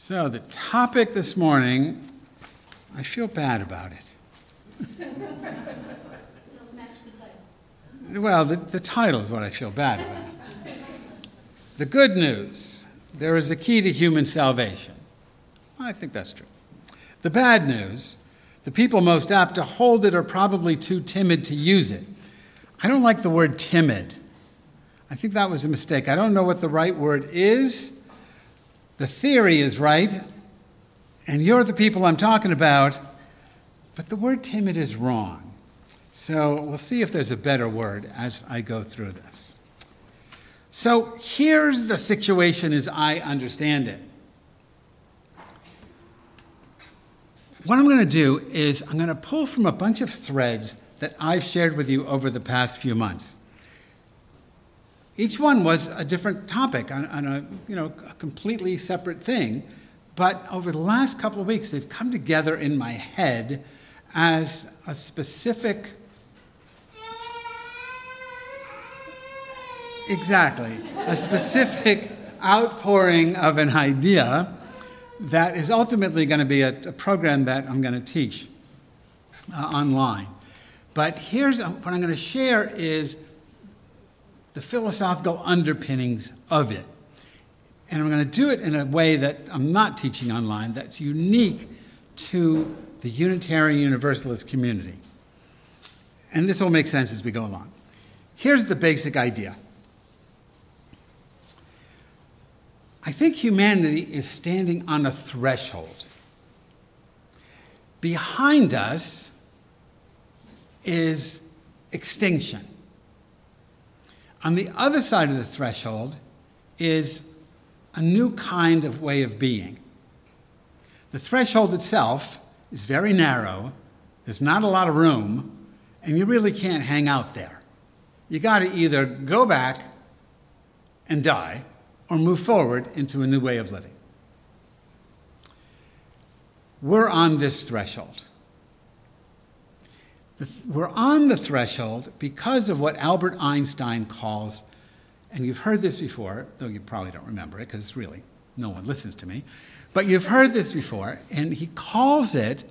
So the topic this morning, I feel bad about it. Doesn't match the title. Well, the title is what I feel bad about. The good news, there is a key to human salvation. I think that's true. The bad news, the people most apt to hold it are probably too timid to use it. I don't like the word timid. I think that was a mistake. I don't know what the right word is. The theory is right, and you're the people I'm talking about, but the word timid is wrong. So we'll see if there's a better word as I go through this. So here's the situation as I understand it. What I'm going to do is I'm going to pull from a bunch of threads that I've shared with you over the past few months. Each one was a different topic on a, a completely separate thing. But over the last couple of weeks, they've come together in my head as a specific... Exactly. A specific outpouring of an idea that is ultimately going to be a program that I'm going to teach online. But here's what I'm going to share is the philosophical underpinnings of it. And I'm going to do it in a way that I'm not teaching online, that's unique to the Unitarian Universalist community. And this will make sense as we go along. Here's the basic idea. I think humanity is standing on a threshold. Behind us is extinction. On the other side of the threshold is a new kind of way of being. The threshold itself is very narrow, there's not a lot of room, and you really can't hang out there. You got to either go back and die or move forward into a new way of living. We're on this threshold. We're on the threshold because of what Albert Einstein calls, and you've heard this before, though you probably don't remember it because really no one listens to me, but you've heard this before, and he calls it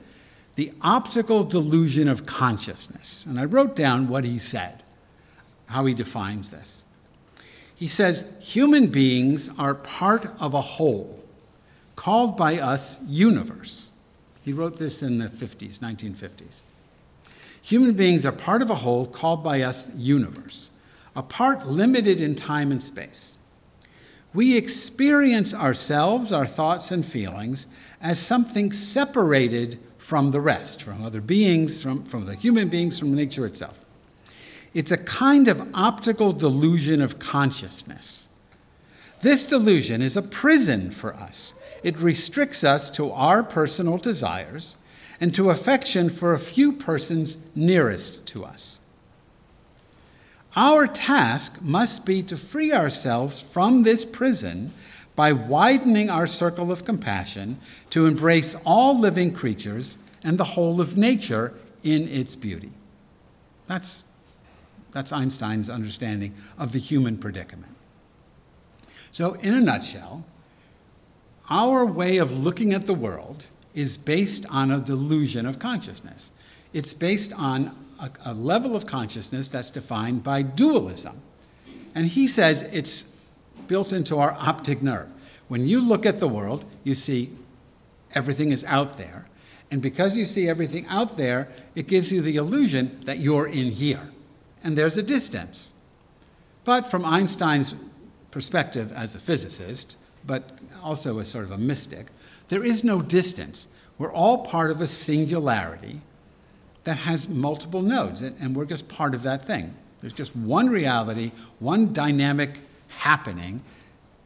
the optical delusion of consciousness. And I wrote down what he said, how he defines this. He says, human beings are part of a whole, called by us universe. He wrote this in the 50s, 1950s. Human beings are part of a whole called by us universe, a part limited in time and space. We experience ourselves, our thoughts and feelings, as something separated from the rest, from other beings, from the human beings, from nature itself. It's a kind of optical delusion of consciousness. This delusion is a prison for us. It restricts us to our personal desires and to affection for a few persons nearest to us. Our task must be to free ourselves from this prison by widening our circle of compassion to embrace all living creatures and the whole of nature in its beauty. That's Einstein's understanding of the human predicament. So, in a nutshell, our way of looking at the world is based on a delusion of consciousness. It's based on a level of consciousness that's defined by dualism. And he says it's built into our optic nerve. When you look at the world, you see everything is out there. And because you see everything out there, it gives you the illusion that you're in here. And there's a distance. But from Einstein's perspective as a physicist, but also as sort of a mystic, there is no distance. We're all part of a singularity that has multiple nodes, and we're just part of that thing. There's just one reality, one dynamic happening,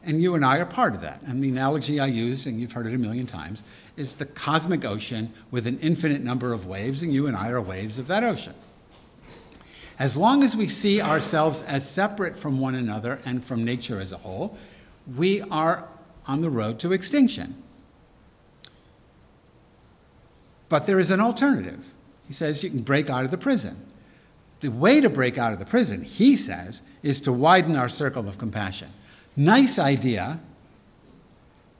and you and I are part of that. And the analogy I use, and you've heard it a million times, is the cosmic ocean with an infinite number of waves, and you and I are waves of that ocean. As long as we see ourselves as separate from one another and from nature as a whole, we are on the road to extinction. But there is an alternative. He says you can break out of the prison. The way to break out of the prison, he says, is to widen our circle of compassion. Nice idea,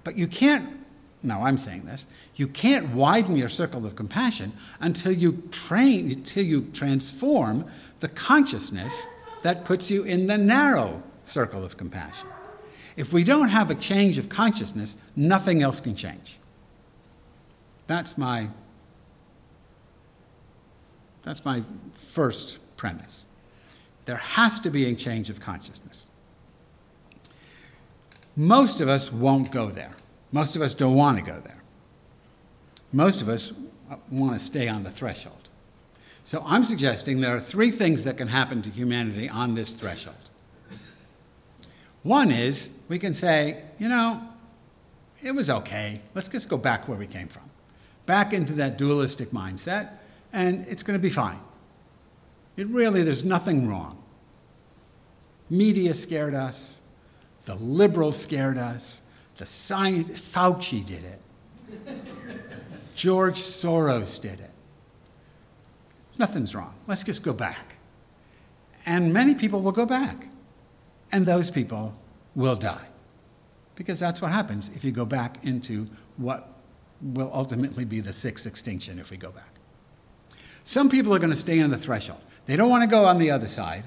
but you can't no, I'm saying this, you can't widen your circle of compassion until you train, until you transform the consciousness that puts you in the narrow circle of compassion. If we don't have a change of consciousness, nothing else can change. That's my first premise. There has to be a change of consciousness. Most of us won't go there. Most of us don't want to go there. Most of us want to stay on the threshold. So I'm suggesting there are three things that can happen to humanity on this threshold. One is we can say, you know, it was okay. Let's just go back where we came from, back into that dualistic mindset, and it's going to be fine. It really, there's nothing wrong. Media scared us. The liberals scared us. The science, Fauci did it. George Soros did it. Nothing's wrong. Let's just go back. And many people will go back. And those people will die. Because that's what happens if you go back into what will ultimately be the sixth extinction if we go back. Some people are going to stay on the threshold. They don't want to go on the other side.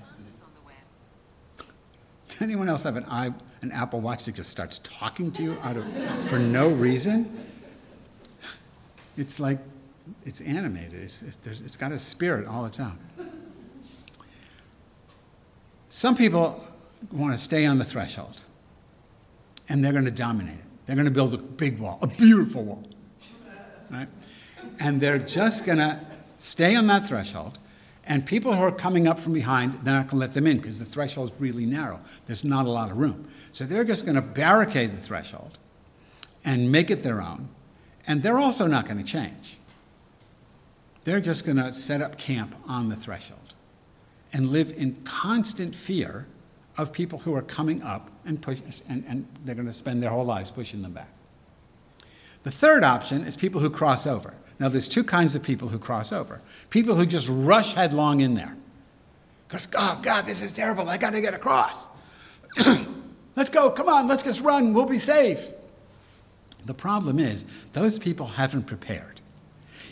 Does anyone else have an Apple Watch that just starts talking to you for no reason? It's like it's animated. It's got a spirit all its own. Some people want to stay on the threshold, and they're going to dominate it. They're going to build a big wall, a beautiful wall, right? And they're just going to stay on that threshold, and people who are coming up from behind, they're not going to let them in because the threshold's really narrow. There's not a lot of room. So they're just going to barricade the threshold and make it their own, and they're also not going to change. They're just going to set up camp on the threshold and live in constant fear of people who are coming up and push, and they're going to spend their whole lives pushing them back. The third option is people who cross over. Now, there's two kinds of people who cross over. People who just rush headlong in there. Because, oh, God, this is terrible. I got to get across. Let's go. Come on. Let's just run. We'll be safe. The problem is those people haven't prepared.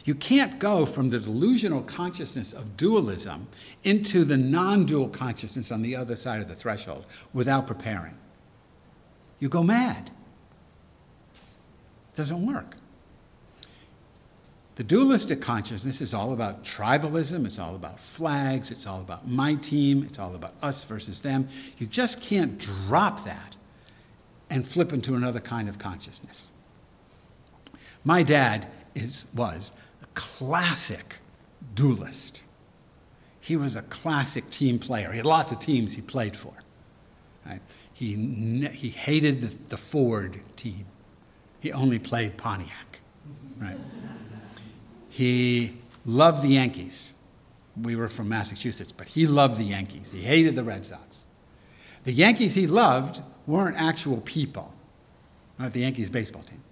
You can't go from the delusional consciousness of dualism into the non-dual consciousness on the other side of the threshold without preparing. You go mad. It doesn't work. The dualistic consciousness is all about tribalism, it's all about flags, it's all about my team, it's all about us versus them. You just can't drop that and flip into another kind of consciousness. My dad was a classic duelist. He was a classic team player. He had lots of teams he played for. Right? He hated the Ford team. He only played Pontiac. Right? He loved the Yankees. We were from Massachusetts, but he loved the Yankees. He hated the Red Sox. The Yankees he loved weren't actual people, not the Yankees baseball team,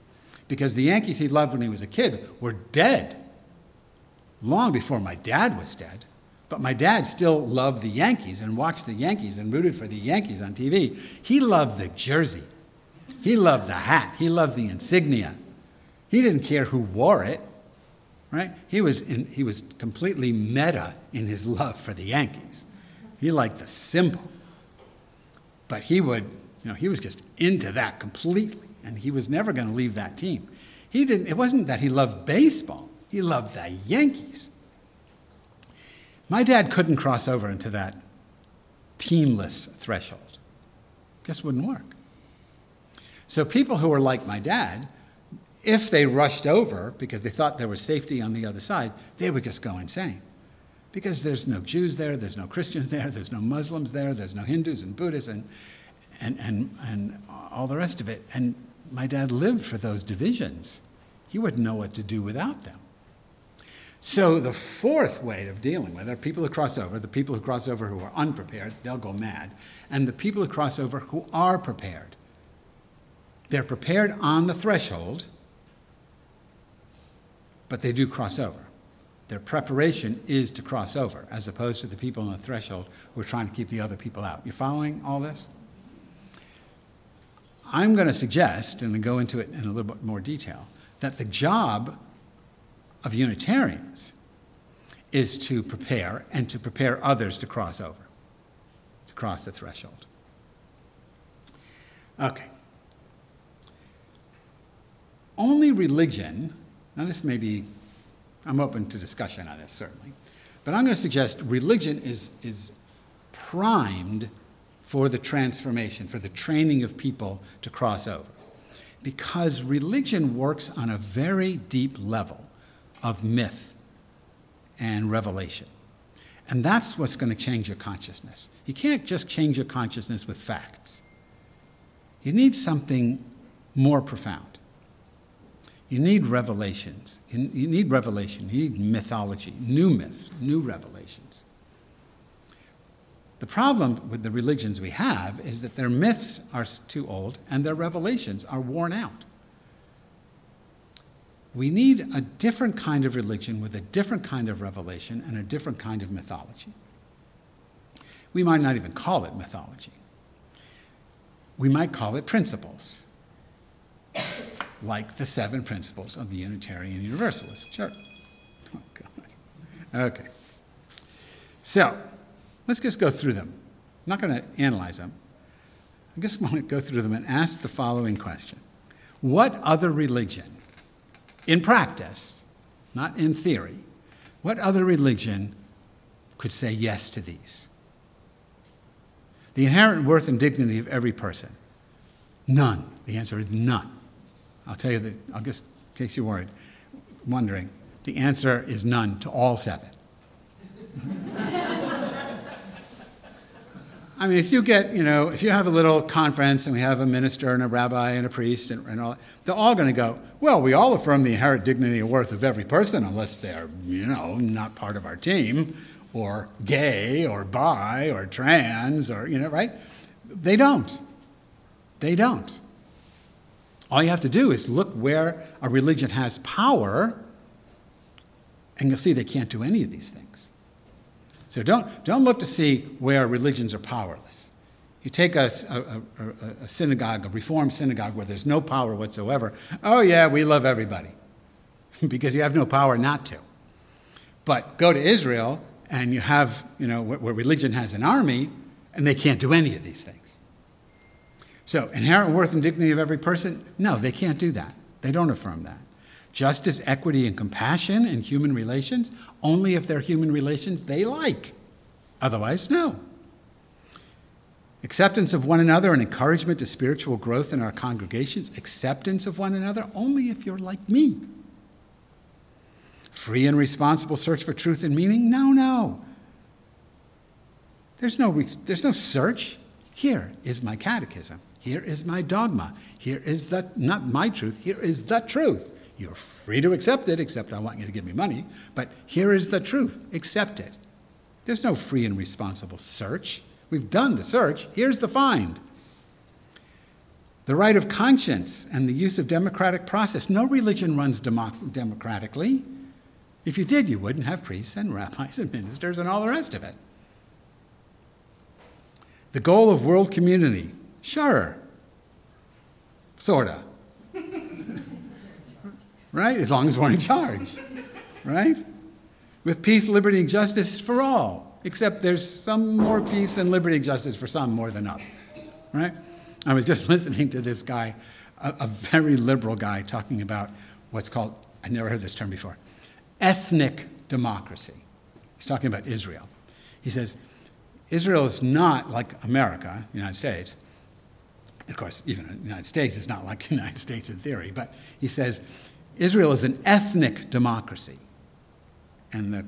because the Yankees he loved when he was a kid were dead long before my dad was dead. But my dad still loved the Yankees and watched the Yankees and rooted for the Yankees on TV. He loved the jersey. He loved the hat. He loved the insignia. He didn't care who wore it. Right? He was completely meta in his love for the Yankees. He liked the symbol. But he was just into that completely, and he was never going to leave that team. It wasn't that he loved baseball. He loved the Yankees. My dad couldn't cross over into that teamless threshold. Just wouldn't work. So people who were like my dad, if they rushed over because they thought there was safety on the other side, they would just go insane. Because there's no Jews there, there's no Christians there, there's no Muslims there, there's no Hindus and Buddhists and all the rest of it. And my dad lived for those divisions. He wouldn't know what to do without them. So the fourth way of dealing with it are people who cross over. The people who cross over who are unprepared, they'll go mad. And the people who cross over who are prepared. They're prepared on the threshold, but they do cross over. Their preparation is to cross over, as opposed to the people on the threshold who are trying to keep the other people out. You following all this? I'm going to suggest, and go into it in a little bit more detail, that the job of Unitarians is to prepare and to prepare others to cross over, to cross the threshold. Okay. Only religion, now this may be, I'm open to discussion on this certainly, but I'm going to suggest religion is primed for the transformation, for the training of people to cross over. Because religion works on a very deep level of myth and revelation. And that's what's going to change your consciousness. You can't just change your consciousness with facts. You need something more profound. You need revelations. You need revelation. You need mythology, new myths, new revelations. The problem with the religions we have is that their myths are too old and their revelations are worn out. We need a different kind of religion with a different kind of revelation and a different kind of mythology. We might not even call it mythology. We might call it principles, like the 7 principles of the Unitarian Universalist Church. Oh, God. Okay. So, let's just go through them. I'm not going to analyze them. I just want to go through them and ask the following question. What other religion, in practice, not in theory, what other religion could say yes to these? The inherent worth and dignity of every person. None. The answer is none. I'll tell you that, I'll just, in case you're worried, wondering, the answer is none to all 7. I mean, if you get, you know, if you have a little conference and we have a minister and a rabbi and a priest and all, they're all going to go, well, we all affirm the inherent dignity and worth of every person unless they're, you know, not part of our team or gay or bi or trans or, you know, right? They don't. They don't. All you have to do is look where a religion has power and you'll see they can't do any of these things. So don't look to see where religions are powerless. You take a synagogue, a reformed synagogue, where there's no power whatsoever. Oh, yeah, we love everybody. Because you have no power not to. But go to Israel, and you have, you know, where religion has an army, and they can't do any of these things. So inherent worth and dignity of every person? No, they can't do that. They don't affirm that. Justice, equity, and compassion in human relations, only if they're human relations they like. Otherwise, no. Acceptance of one another and encouragement to spiritual growth in our congregations. Acceptance of one another only if you're like me. Free and responsible search for truth and meaning. No, no. There's no search. Here is my catechism. Here is my dogma. Here is the, not my truth, here is the truth. You're free to accept it, except I want you to give me money. But here is the truth. Accept it. There's no free and responsible search. We've done the search. Here's the find. The right of conscience and the use of democratic process. No religion runs democratically. If you did, you wouldn't have priests and rabbis and ministers and all the rest of it. The goal of world community. Sure. Sorta. Right? As long as we're in charge, right? With peace, liberty, and justice for all, except there's some more peace and liberty and justice for some more than others, right? I was just listening to this guy, a very liberal guy, talking about what's called, I never heard this term before, ethnic democracy. He's talking about Israel. He says, Israel is not like America, the United States. Of course, even the United States is not like the United States in theory, but he says, Israel is an ethnic democracy. And the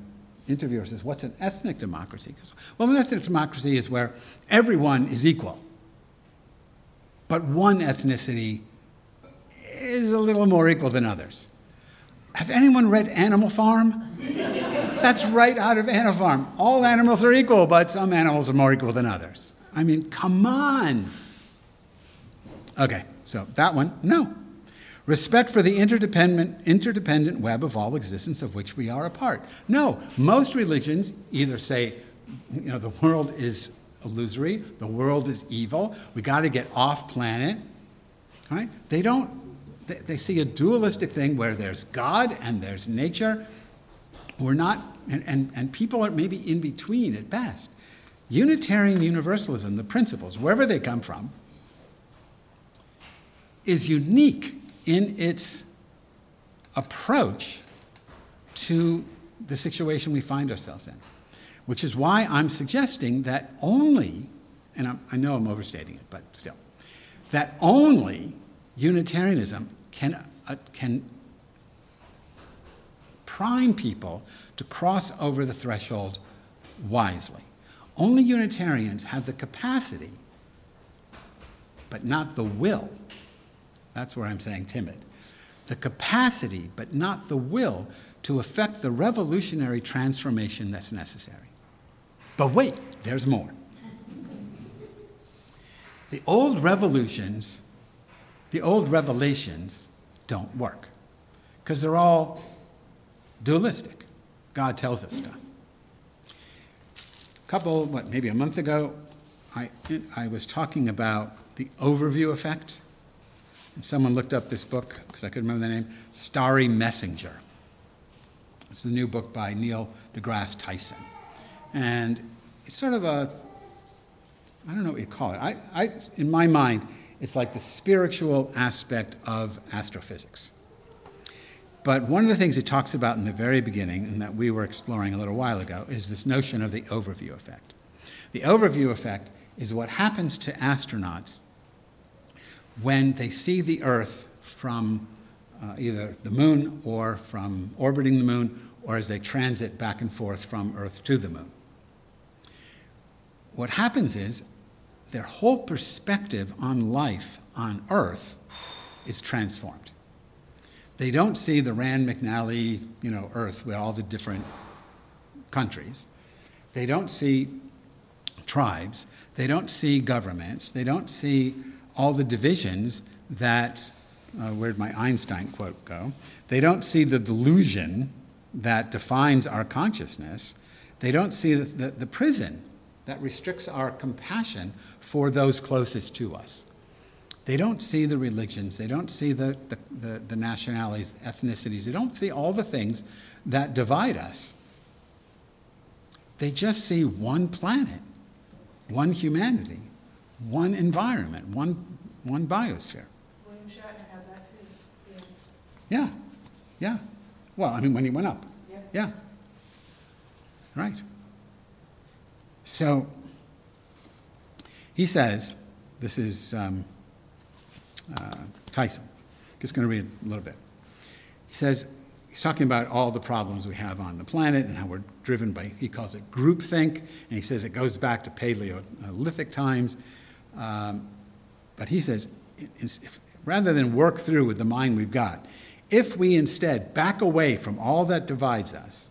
interviewer says, what's an ethnic democracy? He goes, well, an ethnic democracy is where everyone is equal. But one ethnicity is a little more equal than others. Have anyone read Animal Farm? That's right out of Animal Farm. All animals are equal, but some animals are more equal than others. I mean, come on. Okay, so that one, no. Respect for the interdependent web of all existence of which we are a part. No, most religions either say, you know, the world is illusory, the world is evil, we got to get off planet, right? They don't, they see a dualistic thing where there's God and there's nature. We're not, and people are maybe in between at best. Unitarian Universalism, the principles, wherever they come from, is unique in its approach to the situation we find ourselves in, which is why I'm suggesting that only, and I know I'm overstating it, but still, that only Unitarianism can prime people to cross over the threshold wisely. Only Unitarians have the capacity, but not the will. That's where I'm saying timid. The capacity, but not the will, to effect the revolutionary transformation that's necessary. But wait, there's more. The old revolutions, the old revelations don't work because they're all dualistic. God tells us stuff. A couple, maybe a month ago, I was talking about the overview effect. And someone looked up this book, because I couldn't remember the name, Starry Messenger. It's a new book by Neil deGrasse Tyson. And it's sort of a, I don't know what you call it. In my mind, it's like the spiritual aspect of astrophysics. But one of the things it talks about in the very beginning, and that we were exploring a little while ago, is this notion of the overview effect. The overview effect is what happens to astronauts when they see the Earth from either the moon or from orbiting the moon or as they transit back and forth from Earth to the moon. What happens is their whole perspective on life on Earth is transformed. They don't see the Rand McNally, Earth with all the different countries. They don't see tribes. They don't see governments. They don't see all the divisions that, where'd my Einstein quote go? They don't see the delusion that defines our consciousness. They don't see the prison that restricts our compassion for those closest to us. They don't see the religions. They don't see the nationalities, ethnicities. They don't see all the things that divide us. They just see one planet, one humanity, one environment, one biosphere. William Shatner had that too. Yeah. Yeah. Well, I mean, when he went up. Yeah. Yeah. Right. So he says, this is Tyson. Just going to read a little bit. He says, he's talking about all the problems we have on the planet and how we're driven by, he calls it groupthink, and he says it goes back to Paleolithic times. But he says, rather than work through with the mind we've got, if we instead back away from all that divides us,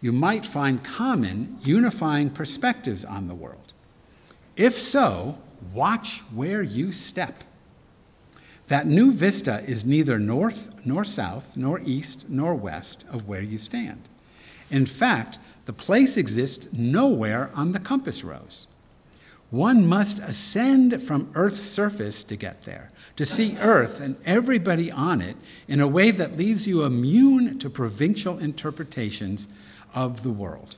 you might find common, unifying perspectives on the world. If so, watch where you step. That new vista is neither north, nor south, nor east, nor west of where you stand. In fact, the place exists nowhere on the compass rose. One must ascend from Earth's surface to get there, to see Earth and everybody on it in a way that leaves you immune to provincial interpretations of the world.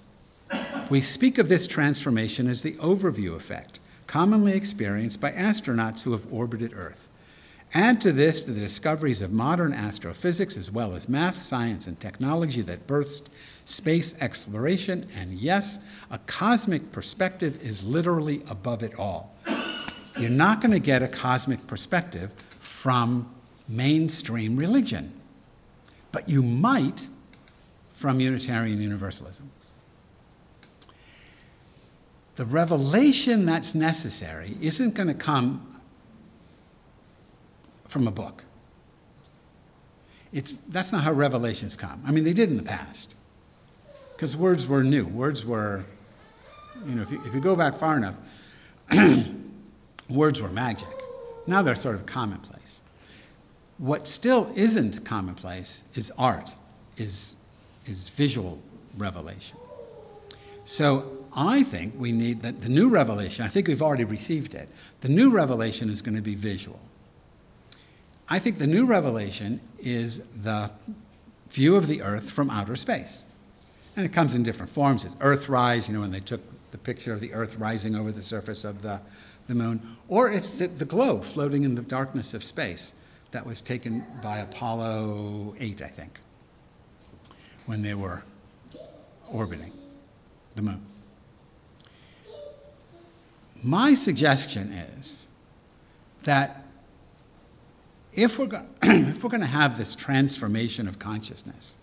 We speak of this transformation as the overview effect, commonly experienced by astronauts who have orbited Earth. Add to this the discoveries of modern astrophysics as well as math, science, and technology that birthed space exploration, and yes, a cosmic perspective is literally above it all. You're not going to get a cosmic perspective from mainstream religion, but you might from Unitarian Universalism. The revelation that's necessary isn't going to come from a book. That's not how revelations come. I mean, they did in the past, because words were new. Words were, if you go back far enough, words were magic. Now they're sort of commonplace. What still isn't commonplace is art, is visual revelation. So I think we need the new revelation. I think we've already received it. The new revelation is going to be visual. I think the new revelation is the view of the Earth from outer space. And it comes in different forms. It's Earthrise, you know, when they took the picture of the Earth rising over the surface of the moon. Or it's the globe floating in the darkness of space that was taken by Apollo 8, I think, when they were orbiting the moon. My suggestion is that if we're going to have this transformation of consciousness,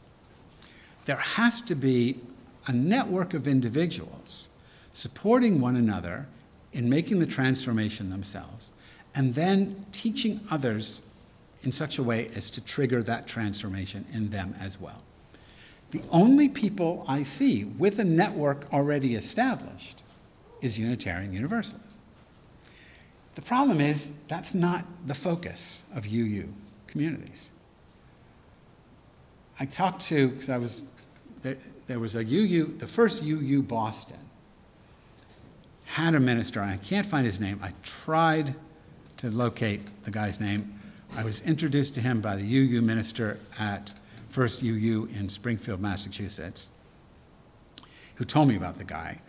there has to be a network of individuals supporting one another in making the transformation themselves, and then teaching others in such a way as to trigger that transformation in them as well. The only people I see with a network already established is Unitarian Universalists. The problem is that's not the focus of UU communities. I talked to, because I was, there was a UU, the first UU Boston had a minister, and I can't find his name. I tried to locate the guy's name. I was introduced to him by the UU minister at First UU in Springfield, Massachusetts, who told me about the guy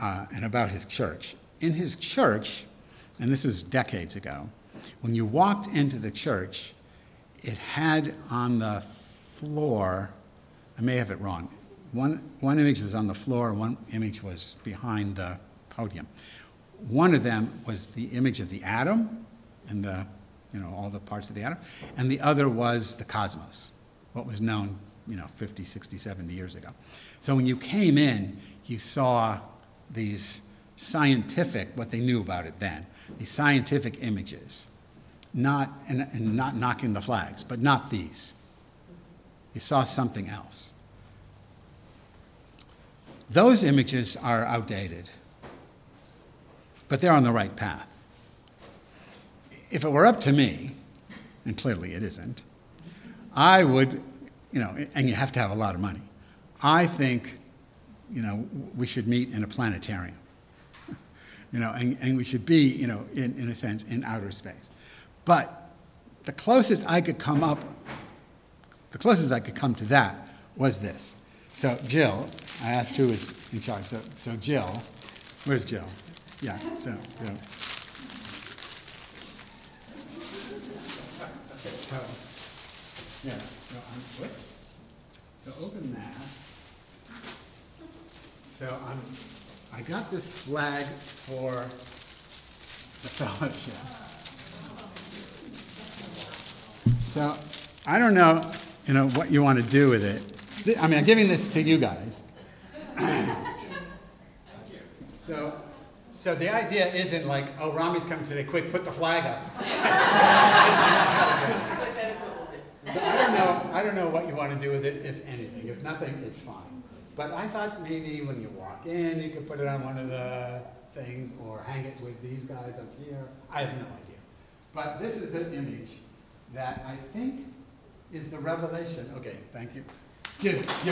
and about his church. In his church, and this was decades ago, when you walked into the church, it had on the floor, I may have it wrong, one image was on the floor, one image was behind the podium. One of them was the image of the atom and the, you know, all the parts of the atom, and the other was the cosmos, what was known, you know, 50, 60, 70 years ago. So when you came in, you saw these scientific, what they knew about it then, these scientific images, not, and not knocking the flags, but not these. You saw something else. Those images are outdated, but they're on the right path. If it were up to me, and clearly it isn't, I would, you know, and you have to have a lot of money. I think, you know, we should meet in a planetarium. You know, and we should be, you know, in a sense, in outer space. But the closest I could come up, the closest I could come to that was this. So Jill, I asked who was in charge. So Jill, where's Jill? Yeah, so Jill. Yeah, so I'm, whoops. So open that. So I got this flag for the fellowship. So I don't know, you know, what you want to do with it. I mean, I'm giving this to you guys. So the idea isn't like, oh, Rami's coming today, quick, put the flag up. So I don't know what you want to do with it, if anything. If nothing, it's fine. But I thought maybe when you walk in, you could put it on one of the things or hang it with these guys up here. I have no idea. But this is the image that I think is the revelation. Okay, thank you. Give it.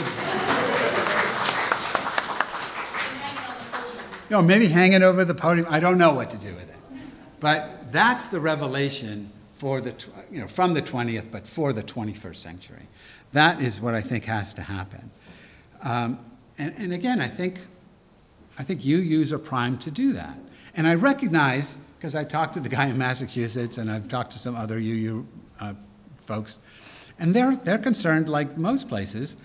You know, maybe hang it over the podium. I don't know what to do with it. But that's the revelation for the, you know, from the 20th, but for the 21st century. That is what I think has to happen. And again, I think UUs are primed to do that. And I recognize, because I talked to the guy in Massachusetts and I've talked to some other UU folks, and they're concerned, like most places,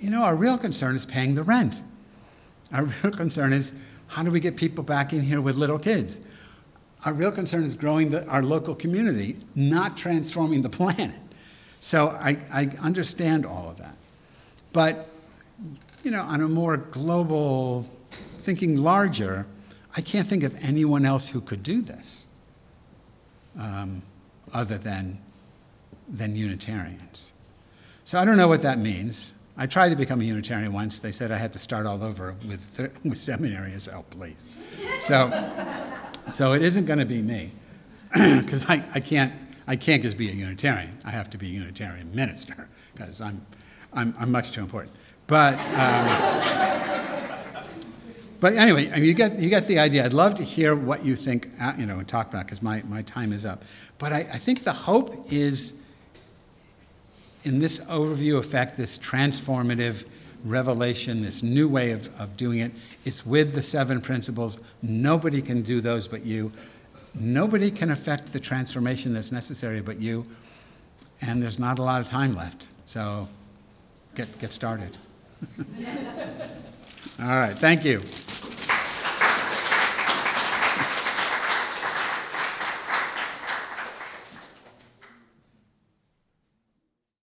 you know, our real concern is paying the rent. Our real concern is how do we get people back in here with little kids? Our real concern is growing our local community, not transforming the planet. So I understand all of that. But, you know, on a more global, thinking larger, I can't think of anyone else who could do this other than Unitarians. So I don't know what that means. I tried to become a Unitarian once. They said I had to start all over with seminary as oh, please. So it isn't going to be me, because I can't just be a Unitarian. I have to be a Unitarian minister, because I'm much too important. But But anyway, I mean, you get the idea. I'd love to hear what you think, and talk about, because my time is up. But I think the hope is in this overview effect, this transformative revelation, this new way of doing it. It's with the 7 principles. Nobody can do those but you. Nobody can affect the transformation that's necessary but you. And there's not a lot of time left. So get started. All right, thank you.